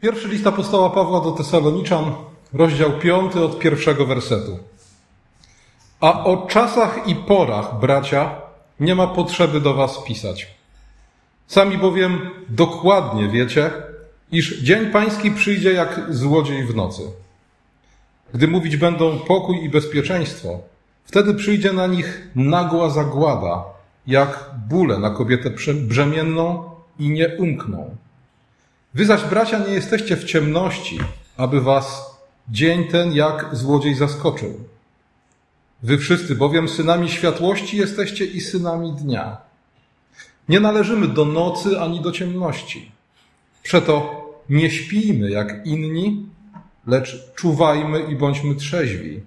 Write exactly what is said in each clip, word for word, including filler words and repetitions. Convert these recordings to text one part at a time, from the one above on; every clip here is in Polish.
Pierwszy list apostoła Pawła do Tesaloniczan, rozdział piąty od pierwszego wersetu. A o czasach i porach, bracia, nie ma potrzeby do was pisać. Sami bowiem dokładnie wiecie, iż dzień pański przyjdzie jak złodziej w nocy. Gdy mówić będą pokój i bezpieczeństwo, wtedy przyjdzie na nich nagła zagłada, jak bóle na kobietę brzemienną i nie umkną. Wy zaś, bracia, nie jesteście w ciemności, aby was dzień ten jak złodziej zaskoczył. Wy wszyscy bowiem synami światłości jesteście i synami dnia. Nie należymy do nocy ani do ciemności. Przeto nie śpijmy jak inni, lecz czuwajmy i bądźmy trzeźwi.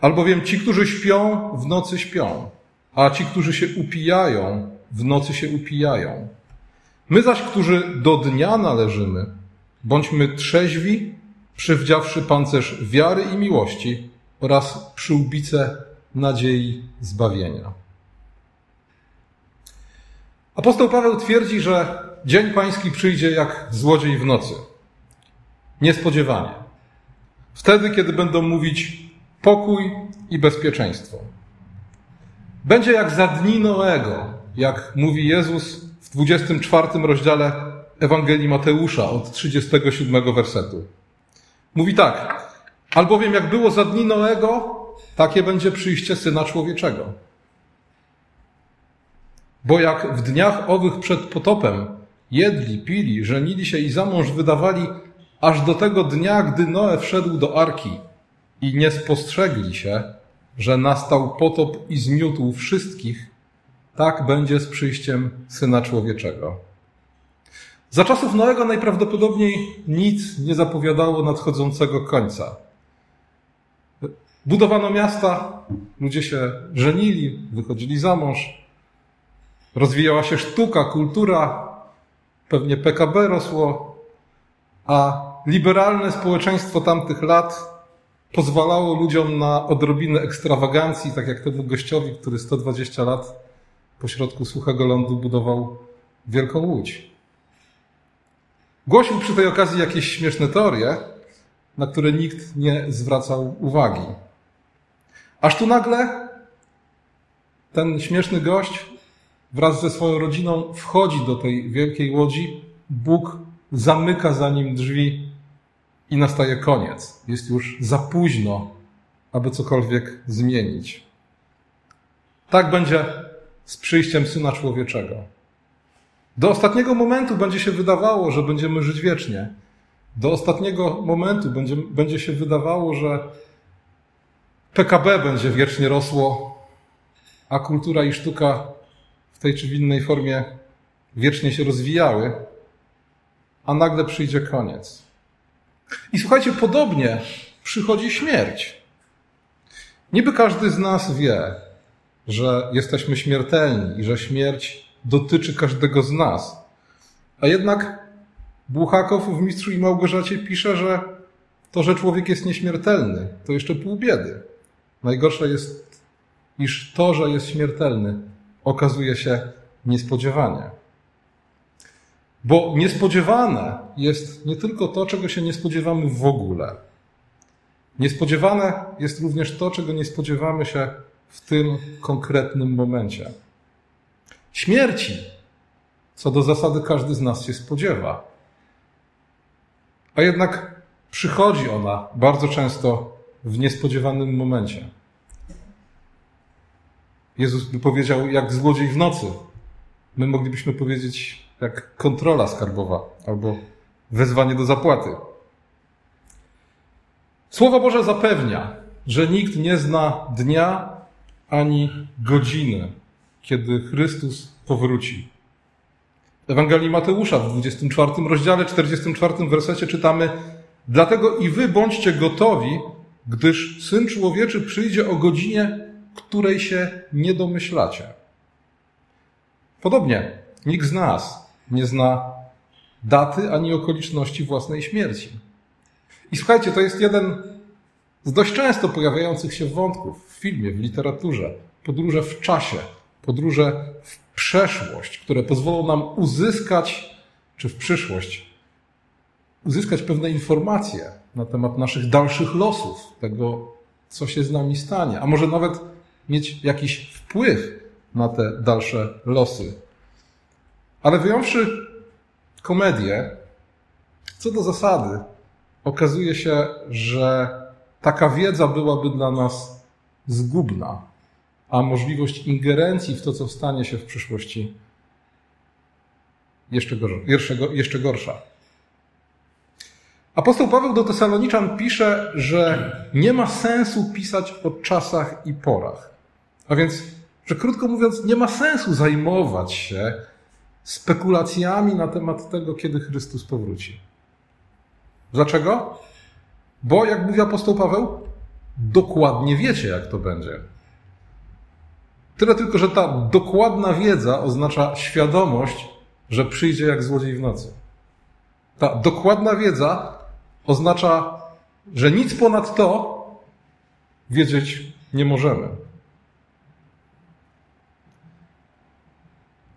Albowiem ci, którzy śpią, w nocy śpią, a ci, którzy się upijają, w nocy się upijają. My zaś, którzy do dnia należymy, bądźmy trzeźwi, przywdziawszy pancerz wiary i miłości oraz przyłbicę nadziei zbawienia. Apostoł Paweł twierdzi, że dzień pański przyjdzie jak złodziej w nocy. Niespodziewanie. Wtedy, kiedy będą mówić pokój i bezpieczeństwo. Będzie jak za dni Noego, jak mówi Jezus w dwudziestym czwartym rozdziale Ewangelii Mateusza od trzydziestego siódmego wersetu. Mówi tak: albowiem jak było za dni Noego, takie będzie przyjście Syna Człowieczego. Bo jak w dniach owych przed potopem jedli, pili, żenili się i za mąż wydawali, aż do tego dnia, gdy Noe wszedł do Arki i nie spostrzegli się, że nastał potop i zmiótł wszystkich, tak będzie z przyjściem Syna Człowieczego. Za czasów Noego najprawdopodobniej nic nie zapowiadało nadchodzącego końca. Budowano miasta, ludzie się żenili, wychodzili za mąż, rozwijała się sztuka, kultura, pewnie P K B rosło, a liberalne społeczeństwo tamtych lat pozwalało ludziom na odrobinę ekstrawagancji, tak jak temu gościowi, który sto dwadzieścia lat pośrodku suchego lądu budował wielką łódź. Głosił przy tej okazji jakieś śmieszne teorie, na które nikt nie zwracał uwagi. Aż tu nagle ten śmieszny gość wraz ze swoją rodziną wchodzi do tej wielkiej łodzi, Bóg zamyka za nim drzwi i nastaje koniec. Jest już za późno, aby cokolwiek zmienić. Tak będzie z przyjściem Syna Człowieczego. Do ostatniego momentu będzie się wydawało, że będziemy żyć wiecznie. Do ostatniego momentu będzie, będzie się wydawało, że P K B będzie wiecznie rosło, a kultura i sztuka w tej czy w innej formie wiecznie się rozwijały, a nagle przyjdzie koniec. I słuchajcie, podobnie przychodzi śmierć. Niby każdy z nas wie, że jesteśmy śmiertelni i że śmierć dotyczy każdego z nas. A jednak Bułhakow w Mistrzu i Małgorzacie pisze, że to, że człowiek jest nieśmiertelny, to jeszcze pół biedy. Najgorsze jest, iż to, że jest śmiertelny, okazuje się niespodziewanie. Bo niespodziewane jest nie tylko to, czego się nie spodziewamy w ogóle. Niespodziewane jest również to, czego nie spodziewamy się w tym konkretnym momencie. Śmierci, co do zasady, każdy z nas się spodziewa. A jednak przychodzi ona bardzo często w niespodziewanym momencie. Jezus by powiedział, jak złodziej w nocy. My moglibyśmy powiedzieć, jak kontrola skarbowa albo wezwanie do zapłaty. Słowo Boże zapewnia, że nikt nie zna dnia ani godziny, kiedy Chrystus powróci. W Ewangelii Mateusza w dwudziestym czwartym rozdziale, czterdziestym czwartym wersecie czytamy: dlatego i wy bądźcie gotowi, gdyż Syn Człowieczy przyjdzie o godzinie, której się nie domyślacie. Podobnie nikt z nas nie zna daty ani okoliczności własnej śmierci. I słuchajcie, to jest jeden z dość często pojawiających się wątków w filmie, w literaturze. Podróże w czasie, podróże w przeszłość, które pozwolą nam uzyskać, czy w przyszłość, uzyskać pewne informacje na temat naszych dalszych losów, tego, co się z nami stanie, a może nawet mieć jakiś wpływ na te dalsze losy. Ale wyjąwszy komedię, co do zasady, okazuje się, że taka wiedza byłaby dla nas zgubna, a możliwość ingerencji w to, co stanie się w przyszłości, jeszcze gorsza. Jeszcze gorsza. Apostoł Paweł do Tesaloniczan pisze, że nie ma sensu pisać o czasach i porach. A więc, że krótko mówiąc, nie ma sensu zajmować się spekulacjami na temat tego, kiedy Chrystus powróci. Dlaczego? Bo, jak mówi apostoł Paweł, dokładnie wiecie, jak to będzie. Tyle tylko, że ta dokładna wiedza oznacza świadomość, że przyjdzie jak złodziej w nocy. Ta dokładna wiedza oznacza, że nic ponad to wiedzieć nie możemy.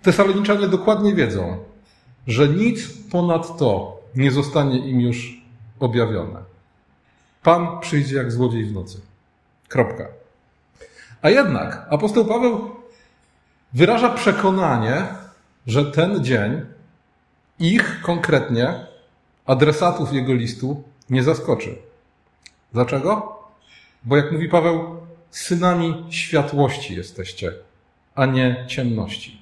Tesaloniczanie dokładnie wiedzą, że nic ponad to nie zostanie im już objawione. Pan przyjdzie jak złodziej w nocy. Kropka. A jednak apostoł Paweł wyraża przekonanie, że ten dzień ich konkretnie, adresatów jego listu, nie zaskoczy. Dlaczego? Bo jak mówi Paweł, synami światłości jesteście, a nie ciemności.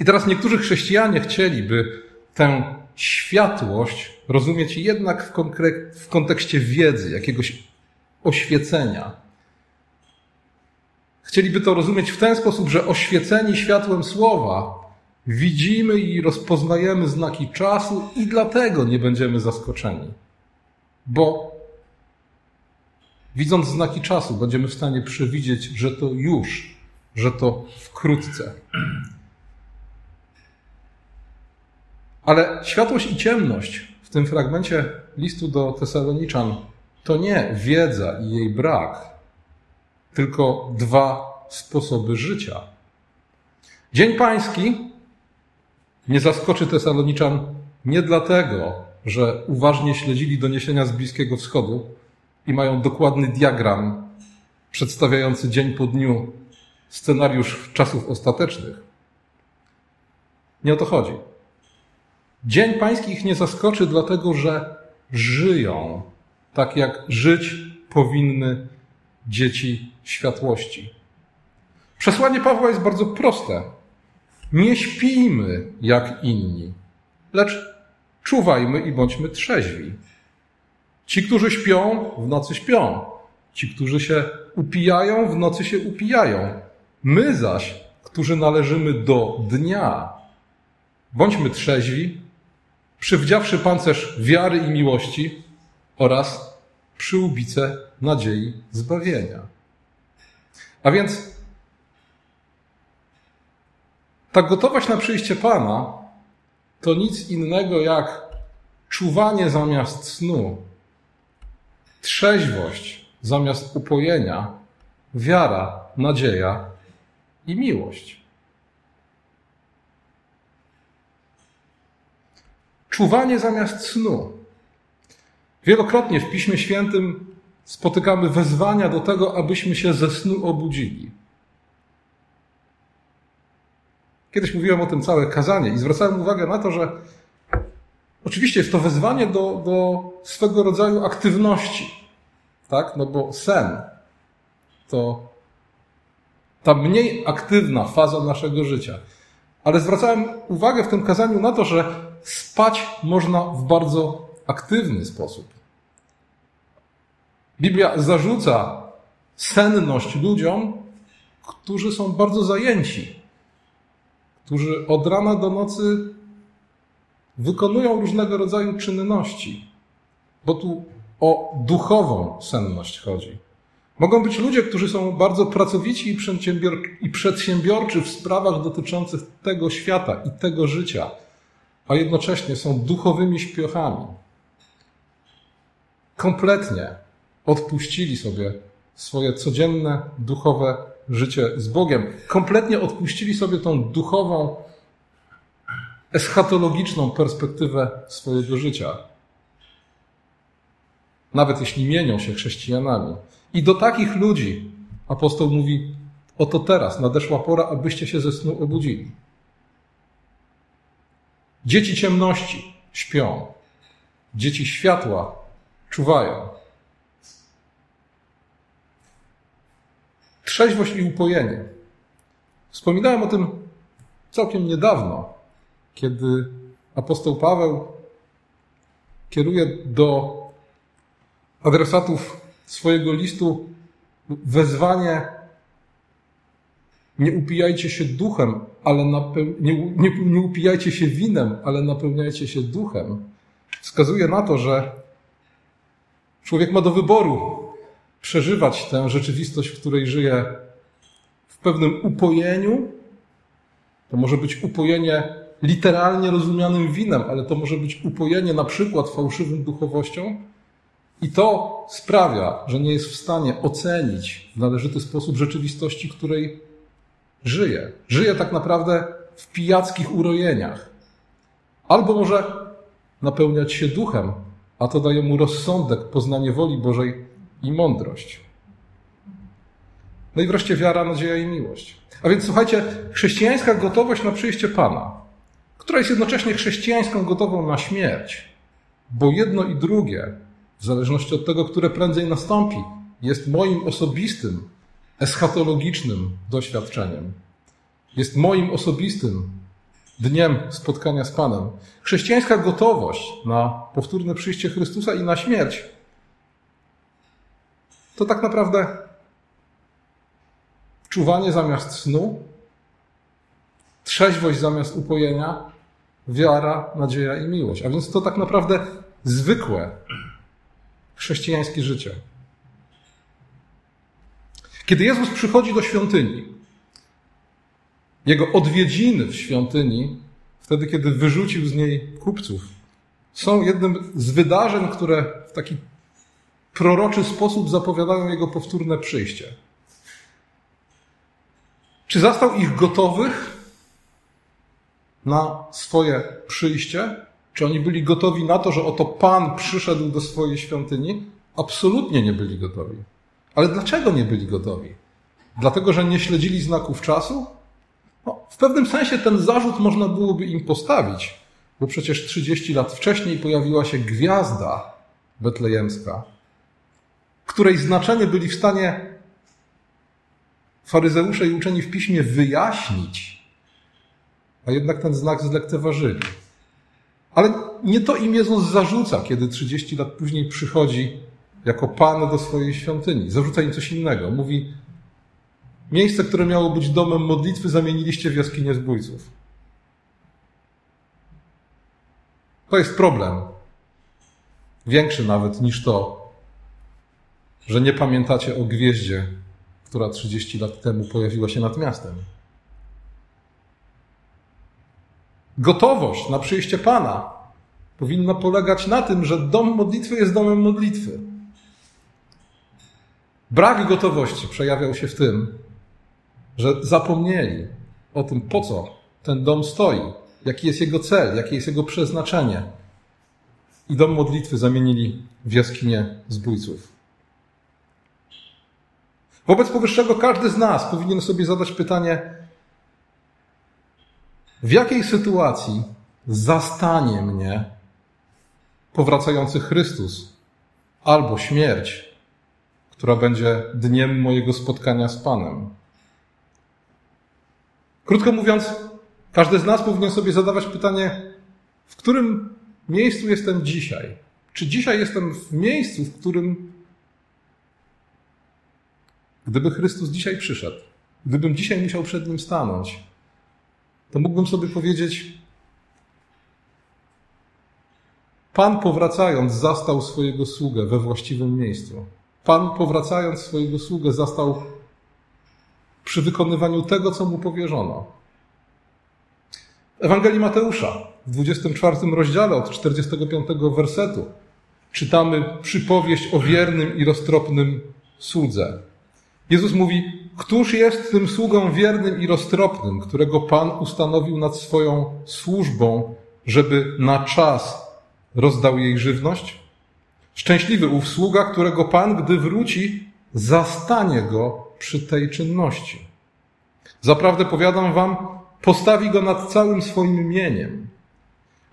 I teraz niektórzy chrześcijanie chcieliby tę światłość rozumieć jednak w, konkre- w kontekście wiedzy, jakiegoś oświecenia. Chcieliby to rozumieć w ten sposób, że oświeceni światłem słowa widzimy i rozpoznajemy znaki czasu i dlatego nie będziemy zaskoczeni. Bo widząc znaki czasu będziemy w stanie przewidzieć, że to już, że to wkrótce. Ale światłość i ciemność w tym fragmencie listu do Tesaloniczan to nie wiedza i jej brak, tylko dwa sposoby życia. Dzień Pański nie zaskoczy Tesaloniczan nie dlatego, że uważnie śledzili doniesienia z Bliskiego Wschodu i mają dokładny diagram przedstawiający dzień po dniu scenariusz czasów ostatecznych. Nie o to chodzi. Dzień Pański ich nie zaskoczy dlatego, że żyją tak, jak żyć powinny dzieci światłości. Przesłanie Pawła jest bardzo proste. Nie śpijmy jak inni, lecz czuwajmy i bądźmy trzeźwi. Ci, którzy śpią, w nocy śpią. Ci, którzy się upijają, w nocy się upijają. My zaś, którzy należymy do dnia, bądźmy trzeźwi, przywdziawszy pancerz wiary i miłości oraz przyłbicę nadziei zbawienia. A więc ta gotowość na przyjście Pana to nic innego jak czuwanie zamiast snu, trzeźwość zamiast upojenia, wiara, nadzieja i miłość. Czuwanie zamiast snu. Wielokrotnie w Piśmie Świętym spotykamy wezwania do tego, abyśmy się ze snu obudzili. Kiedyś mówiłem o tym całe kazanie i zwracałem uwagę na to, że oczywiście jest to wezwanie do, do swego rodzaju aktywności, tak? No bo sen to ta mniej aktywna faza naszego życia. Ale zwracałem uwagę w tym kazaniu na to, że spać można w bardzo aktywny sposób. Biblia zarzuca senność ludziom, którzy są bardzo zajęci, którzy od rana do nocy wykonują różnego rodzaju czynności, bo tu o duchową senność chodzi. Mogą być ludzie, którzy są bardzo pracowici i przedsiębiorczy w sprawach dotyczących tego świata i tego życia, a jednocześnie są duchowymi śpiochami. Kompletnie odpuścili sobie swoje codzienne, duchowe życie z Bogiem. Kompletnie odpuścili sobie tą duchową eschatologiczną perspektywę swojego życia. Nawet jeśli mienią się chrześcijanami. I do takich ludzi apostoł mówi: oto teraz nadeszła pora, abyście się ze snu obudzili. Dzieci ciemności śpią. Dzieci światła czuwają. Trzeźwość i upojenie. Wspominałem o tym całkiem niedawno, kiedy apostoł Paweł kieruje do adresatów swojego listu wezwanie: nie upijajcie się duchem, ale napeł... nie, nie, nie upijajcie się winem, ale napełniajcie się duchem. Wskazuje na to, że człowiek ma do wyboru przeżywać tę rzeczywistość, w której żyje, w pewnym upojeniu. To może być upojenie literalnie rozumianym winem, ale to może być upojenie na przykład fałszywą duchowością. I to sprawia, że nie jest w stanie ocenić w należyty sposób rzeczywistości, której żyje. Żyje tak naprawdę w pijackich urojeniach. Albo może napełniać się duchem, a to daje mu rozsądek, poznanie woli Bożej i mądrość. No i wreszcie wiara, nadzieja i miłość. A więc słuchajcie, chrześcijańska gotowość na przyjście Pana, która jest jednocześnie chrześcijańską gotową na śmierć, bo jedno i drugie, w zależności od tego, które prędzej nastąpi, jest moim osobistym, eschatologicznym doświadczeniem. Jest moim osobistym dniem spotkania z Panem. Chrześcijańska gotowość na powtórne przyjście Chrystusa i na śmierć to tak naprawdę czuwanie zamiast snu, trzeźwość zamiast upojenia, wiara, nadzieja i miłość. A więc to tak naprawdę zwykłe chrześcijańskie życie. Kiedy Jezus przychodzi do świątyni, Jego odwiedziny w świątyni, wtedy kiedy wyrzucił z niej kupców, są jednym z wydarzeń, które w taki proroczy sposób zapowiadają Jego powtórne przyjście. Czy zastał ich gotowych na swoje przyjście? Czy oni byli gotowi na to, że oto Pan przyszedł do swojej świątyni? Absolutnie nie byli gotowi. Ale dlaczego nie byli gotowi? Dlatego, że nie śledzili znaków czasu? No, w pewnym sensie ten zarzut można byłoby im postawić, bo przecież trzydzieści lat wcześniej pojawiła się gwiazda betlejemska, której znaczenie byli w stanie faryzeusze i uczeni w piśmie wyjaśnić, a jednak ten znak zlekceważyli. Ale nie to im Jezus zarzuca, kiedy trzydzieści lat później przychodzi jako Pan do swojej świątyni. Zarzuca im coś innego. Mówi: miejsce, które miało być domem modlitwy, zamieniliście w jaskinię zbójców. To jest problem. Większy nawet niż to, że nie pamiętacie o gwieździe, która trzydzieści lat temu pojawiła się nad miastem. Gotowość na przyjście Pana powinna polegać na tym, że dom modlitwy jest domem modlitwy. Brak gotowości przejawiał się w tym, że zapomnieli o tym, po co ten dom stoi, jaki jest jego cel, jakie jest jego przeznaczenie. I dom modlitwy zamienili w jaskinię zbójców. Wobec powyższego każdy z nas powinien sobie zadać pytanie: w jakiej sytuacji zastanie mnie powracający Chrystus albo śmierć, która będzie dniem mojego spotkania z Panem? Krótko mówiąc, każdy z nas powinien sobie zadawać pytanie, w którym miejscu jestem dzisiaj? Czy dzisiaj jestem w miejscu, w którym, gdyby Chrystus dzisiaj przyszedł, gdybym dzisiaj musiał przed Nim stanąć, to mógłbym sobie powiedzieć: Pan powracając zastał swojego sługę we właściwym miejscu. Pan powracając swojego sługę zastał przy wykonywaniu tego, co mu powierzono. W Ewangelii Mateusza w dwudziestym czwartym rozdziale od czterdziestego piątego wersetu czytamy przypowieść o wiernym i roztropnym słudze. Jezus mówi, któż jest tym sługą wiernym i roztropnym, którego Pan ustanowił nad swoją służbą, żeby na czas rozdał jej żywność? Szczęśliwy ów sługa, którego Pan, gdy wróci, zastanie go przy tej czynności. Zaprawdę powiadam wam, postawi go nad całym swoim mieniem.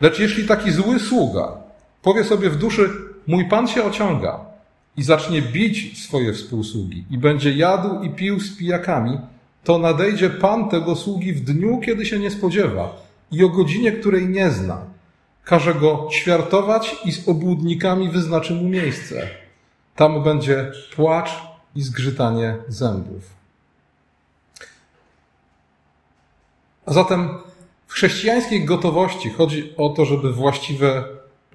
Lecz jeśli taki zły sługa powie sobie w duszy, mój Pan się ociąga i zacznie bić swoje współsługi i będzie jadł i pił z pijakami, to nadejdzie Pan tego sługi w dniu, kiedy się nie spodziewa i o godzinie, której nie zna. Każe go ćwiartować i z obłudnikami wyznaczy mu miejsce. Tam będzie płacz i zgrzytanie zębów. A zatem w chrześcijańskiej gotowości chodzi o to, żeby właściwe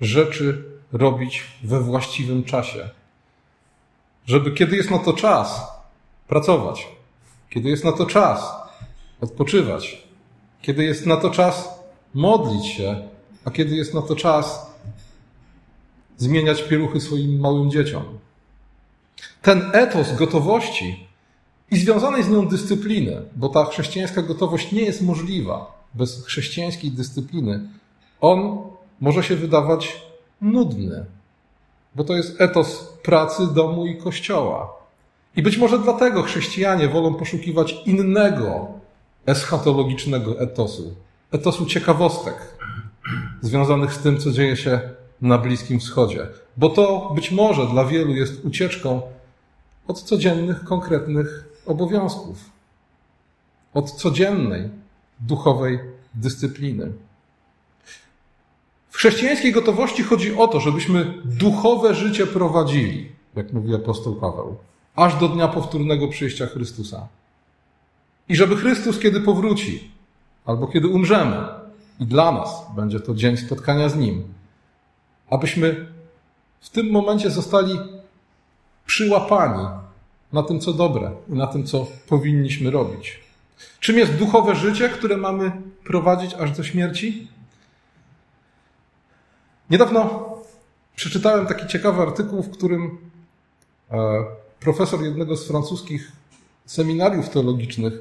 rzeczy robić we właściwym czasie. Żeby kiedy jest na to czas, pracować. Kiedy jest na to czas, odpoczywać. Kiedy jest na to czas, modlić się. A kiedy jest na to czas, zmieniać pieluchy swoim małym dzieciom. Ten etos gotowości i związanej z nią dyscypliny, bo ta chrześcijańska gotowość nie jest możliwa bez chrześcijańskiej dyscypliny, on może się wydawać nudny, bo to jest etos pracy, domu i kościoła. I być może dlatego chrześcijanie wolą poszukiwać innego eschatologicznego etosu, etosu ciekawostek związanych z tym, co dzieje się na Bliskim Wschodzie. Bo to być może dla wielu jest ucieczką od codziennych, konkretnych obowiązków. Od codziennej, duchowej dyscypliny. W chrześcijańskiej gotowości chodzi o to, żebyśmy duchowe życie prowadzili, jak mówi apostoł Paweł, aż do dnia powtórnego przyjścia Chrystusa. I żeby Chrystus, kiedy powróci, albo kiedy umrzemy, i dla nas będzie to dzień spotkania z Nim, abyśmy w tym momencie zostali przyłapani na tym, co dobre i na tym, co powinniśmy robić. Czym jest duchowe życie, które mamy prowadzić aż do śmierci? Niedawno przeczytałem taki ciekawy artykuł, w którym profesor jednego z francuskich seminariów teologicznych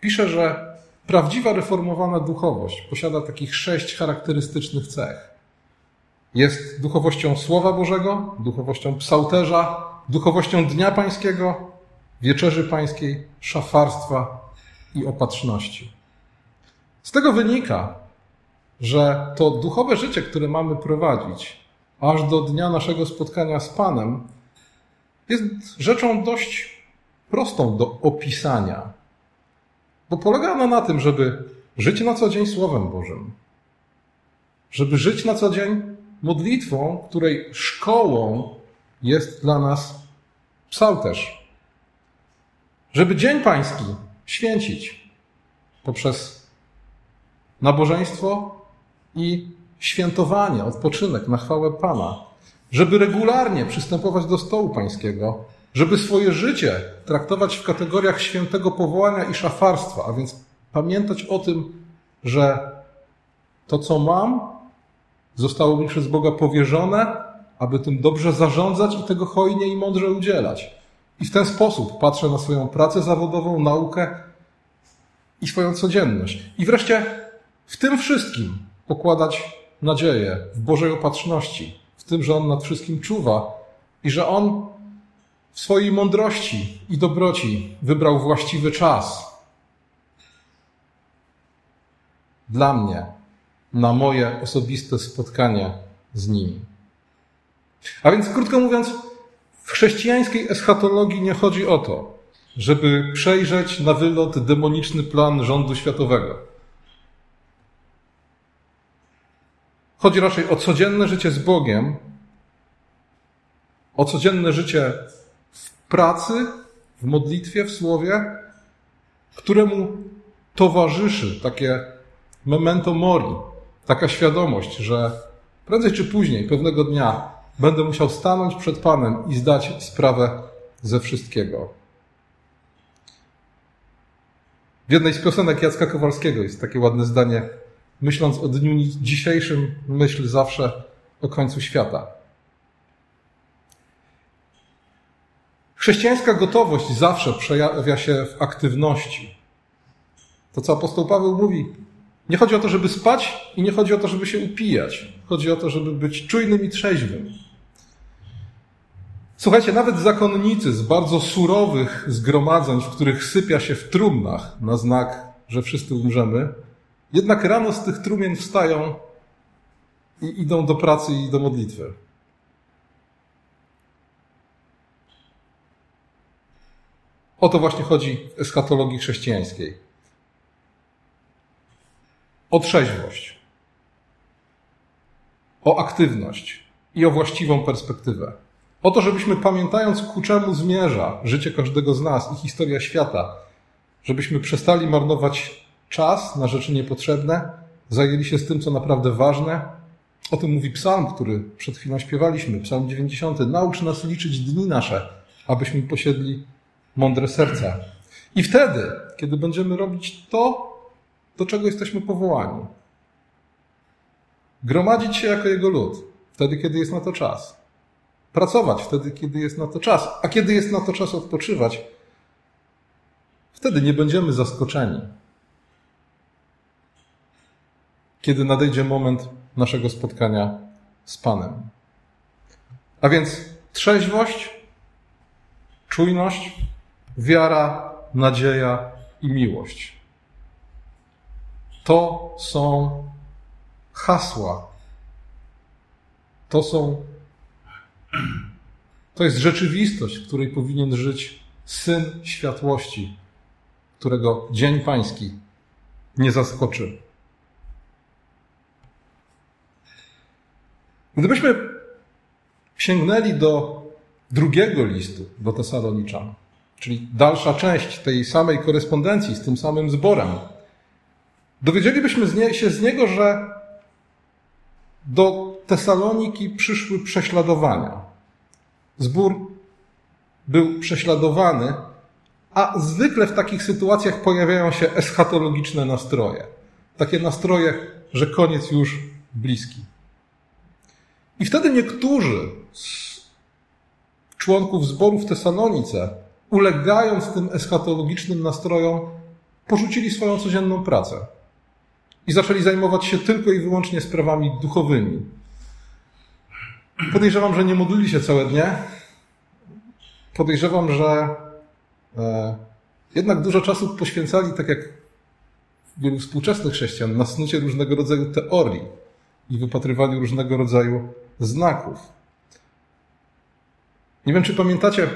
pisze, że prawdziwa reformowana duchowość posiada takich sześć charakterystycznych cech. Jest duchowością Słowa Bożego, duchowością psałterza, duchowością Dnia Pańskiego, Wieczerzy Pańskiej, szafarstwa i opatrzności. Z tego wynika, że to duchowe życie, które mamy prowadzić aż do dnia naszego spotkania z Panem, jest rzeczą dość prostą do opisania. Bo polega ono na tym, żeby żyć na co dzień Słowem Bożym. Żeby żyć na co dzień modlitwą, której szkołą jest dla nas psałterz. Żeby Dzień Pański święcić poprzez nabożeństwo i świętowanie, odpoczynek na chwałę Pana. Żeby regularnie przystępować do stołu Pańskiego. Żeby swoje życie traktować w kategoriach świętego powołania i szafarstwa, a więc pamiętać o tym, że to, co mam, zostało mi przez Boga powierzone, aby tym dobrze zarządzać i tego hojnie i mądrze udzielać. I w ten sposób patrzę na swoją pracę zawodową, naukę i swoją codzienność. I wreszcie w tym wszystkim pokładać nadzieję w Bożej opatrzności, w tym, że On nad wszystkim czuwa i że On w swojej mądrości i dobroci wybrał właściwy czas dla mnie, na moje osobiste spotkanie z Nim. A więc, krótko mówiąc, w chrześcijańskiej eschatologii nie chodzi o to, żeby przejrzeć na wylot demoniczny plan rządu światowego. Chodzi raczej o codzienne życie z Bogiem, o codzienne życie w pracy, w modlitwie, w słowie, któremu towarzyszy takie memento mori, taka świadomość, że prędzej czy później, pewnego dnia będę musiał stanąć przed Panem i zdać sprawę ze wszystkiego. W jednej z piosenek Jacka Kowalskiego jest takie ładne zdanie: myśląc o dniu dzisiejszym, myśl zawsze o końcu świata. Chrześcijańska gotowość zawsze przejawia się w aktywności. To, co apostoł Paweł mówi, nie chodzi o to, żeby spać i nie chodzi o to, żeby się upijać. Chodzi o to, żeby być czujnym i trzeźwym. Słuchajcie, nawet zakonnicy z bardzo surowych zgromadzeń, w których sypia się w trumnach na znak, że wszyscy umrzemy, jednak rano z tych trumien wstają i idą do pracy i do modlitwy. O to właśnie chodzi w eschatologii chrześcijańskiej. O trzeźwość, o aktywność i o właściwą perspektywę. O to, żebyśmy pamiętając, ku czemu zmierza życie każdego z nas i historia świata, żebyśmy przestali marnować czas na rzeczy niepotrzebne, zajęli się z tym, co naprawdę ważne. O tym mówi psalm, który przed chwilą śpiewaliśmy, psalm dziewięćdziesiąty. Naucz nas liczyć dni nasze, abyśmy posiedli mądre serca. I wtedy, kiedy będziemy robić to, do czego jesteśmy powołani. Gromadzić się jako Jego lud, wtedy, kiedy jest na to czas. Pracować wtedy, kiedy jest na to czas. A kiedy jest na to czas odpoczywać, wtedy nie będziemy zaskoczeni. Kiedy nadejdzie moment naszego spotkania z Panem. A więc trzeźwość, czujność, wiara, nadzieja i miłość. To są hasła. To są, to jest rzeczywistość, w której powinien żyć Syn Światłości, którego Dzień Pański nie zaskoczy. Gdybyśmy sięgnęli do drugiego listu do Tesaloniczan, czyli dalsza część tej samej korespondencji z tym samym zborem, dowiedzielibyśmy się z niego, że do Tesaloniki przyszły prześladowania. Zbór był prześladowany, a zwykle w takich sytuacjach pojawiają się eschatologiczne nastroje. Takie nastroje, że koniec już bliski. I wtedy niektórzy z członków zboru w Tesalonice, ulegając tym eschatologicznym nastrojom, porzucili swoją codzienną pracę. I zaczęli zajmować się tylko i wyłącznie sprawami duchowymi. Podejrzewam, że nie modlili się całe dnie. Podejrzewam, że e, jednak dużo czasu poświęcali, tak jak wielu współczesnych chrześcijan, na snucie różnego rodzaju teorii i wypatrywaniu różnego rodzaju znaków. Nie wiem, czy pamiętacie,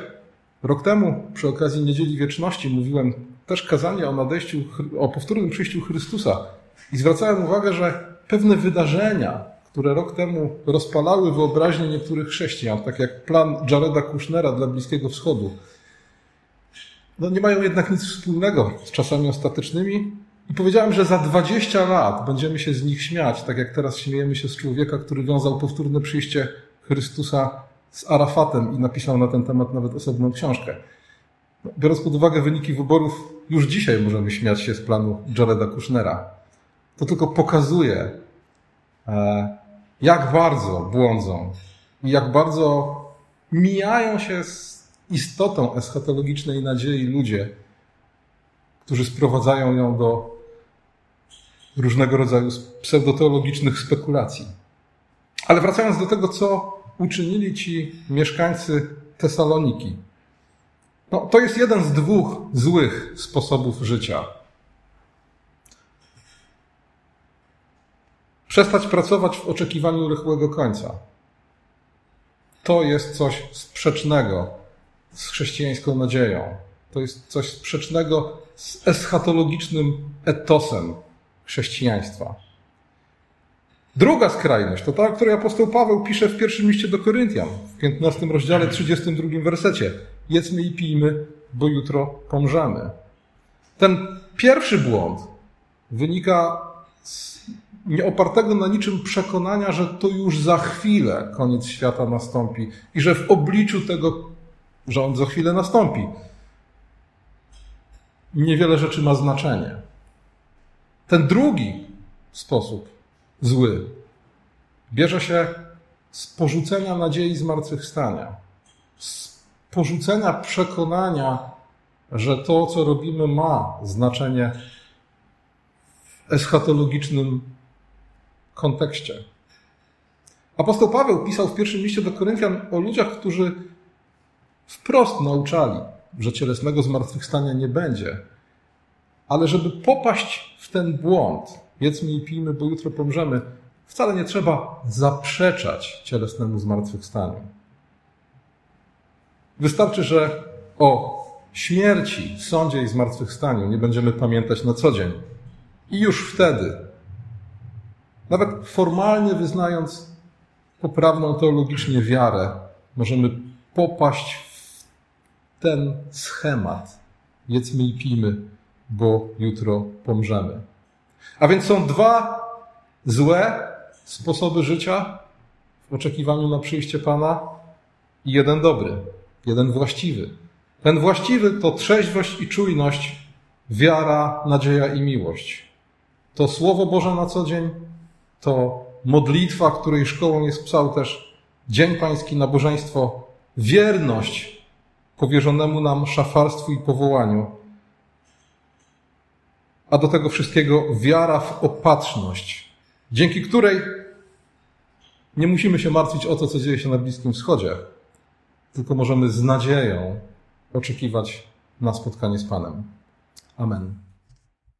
rok temu przy okazji Niedzieli Wieczności mówiłem też kazanie o nadejściu, o powtórnym przyjściu Chrystusa. I zwracałem uwagę, że pewne wydarzenia, które rok temu rozpalały wyobraźnię niektórych chrześcijan, tak jak plan Jareda Kushnera dla Bliskiego Wschodu, no nie mają jednak nic wspólnego z czasami ostatecznymi. I powiedziałem, że za dwadzieścia lat będziemy się z nich śmiać, tak jak teraz śmiejemy się z człowieka, który wiązał powtórne przyjście Chrystusa z Arafatem i napisał na ten temat nawet osobną książkę. Biorąc pod uwagę wyniki wyborów, już dzisiaj możemy śmiać się z planu Jareda Kushnera. To tylko pokazuje, jak bardzo błądzą i jak bardzo mijają się z istotą eschatologicznej nadziei ludzie, którzy sprowadzają ją do różnego rodzaju pseudoteologicznych spekulacji. Ale wracając do tego, co uczynili ci mieszkańcy Tesaloniki. No, to jest jeden z dwóch złych sposobów życia. Przestać pracować w oczekiwaniu rychłego końca. To jest coś sprzecznego z chrześcijańską nadzieją. To jest coś sprzecznego z eschatologicznym etosem chrześcijaństwa. Druga skrajność to ta, o której apostoł Paweł pisze w pierwszym liście do Koryntian, w piętnastym rozdziale, trzydziestym drugim wersecie. Jedzmy i pijmy, bo jutro pomrzemy. Ten pierwszy błąd wynika z nieopartego na niczym przekonania, że to już za chwilę koniec świata nastąpi i że w obliczu tego, że on za chwilę nastąpi, niewiele rzeczy ma znaczenie. Ten drugi sposób zły bierze się z porzucenia nadziei zmartwychwstania, z porzucenia przekonania, że to, co robimy, ma znaczenie w eschatologicznym kontekście. Apostoł Paweł pisał w pierwszym liście do Koryntian o ludziach, którzy wprost nauczali, że cielesnego zmartwychwstania nie będzie, ale żeby popaść w ten błąd, jedzmy i pijmy, bo jutro pomrzemy, wcale nie trzeba zaprzeczać cielesnemu zmartwychwstaniu. Wystarczy, że o śmierci, sądzie i zmartwychwstaniu nie będziemy pamiętać na co dzień. I już wtedy, nawet formalnie wyznając poprawną teologicznie wiarę, możemy popaść w ten schemat. Jedzmy i pijmy, bo jutro pomrzemy. A więc są dwa złe sposoby życia w oczekiwaniu na przyjście Pana i jeden dobry, jeden właściwy. Ten właściwy to trzeźwość i czujność, wiara, nadzieja i miłość. To Słowo Boże na co dzień, to modlitwa, której szkołą jest psał też Dzień Pański, nabożeństwo, wierność powierzonemu nam szafarstwu i powołaniu. A do tego wszystkiego wiara w opatrzność, dzięki której nie musimy się martwić o to, co dzieje się na Bliskim Wschodzie, tylko możemy z nadzieją oczekiwać na spotkanie z Panem. Amen.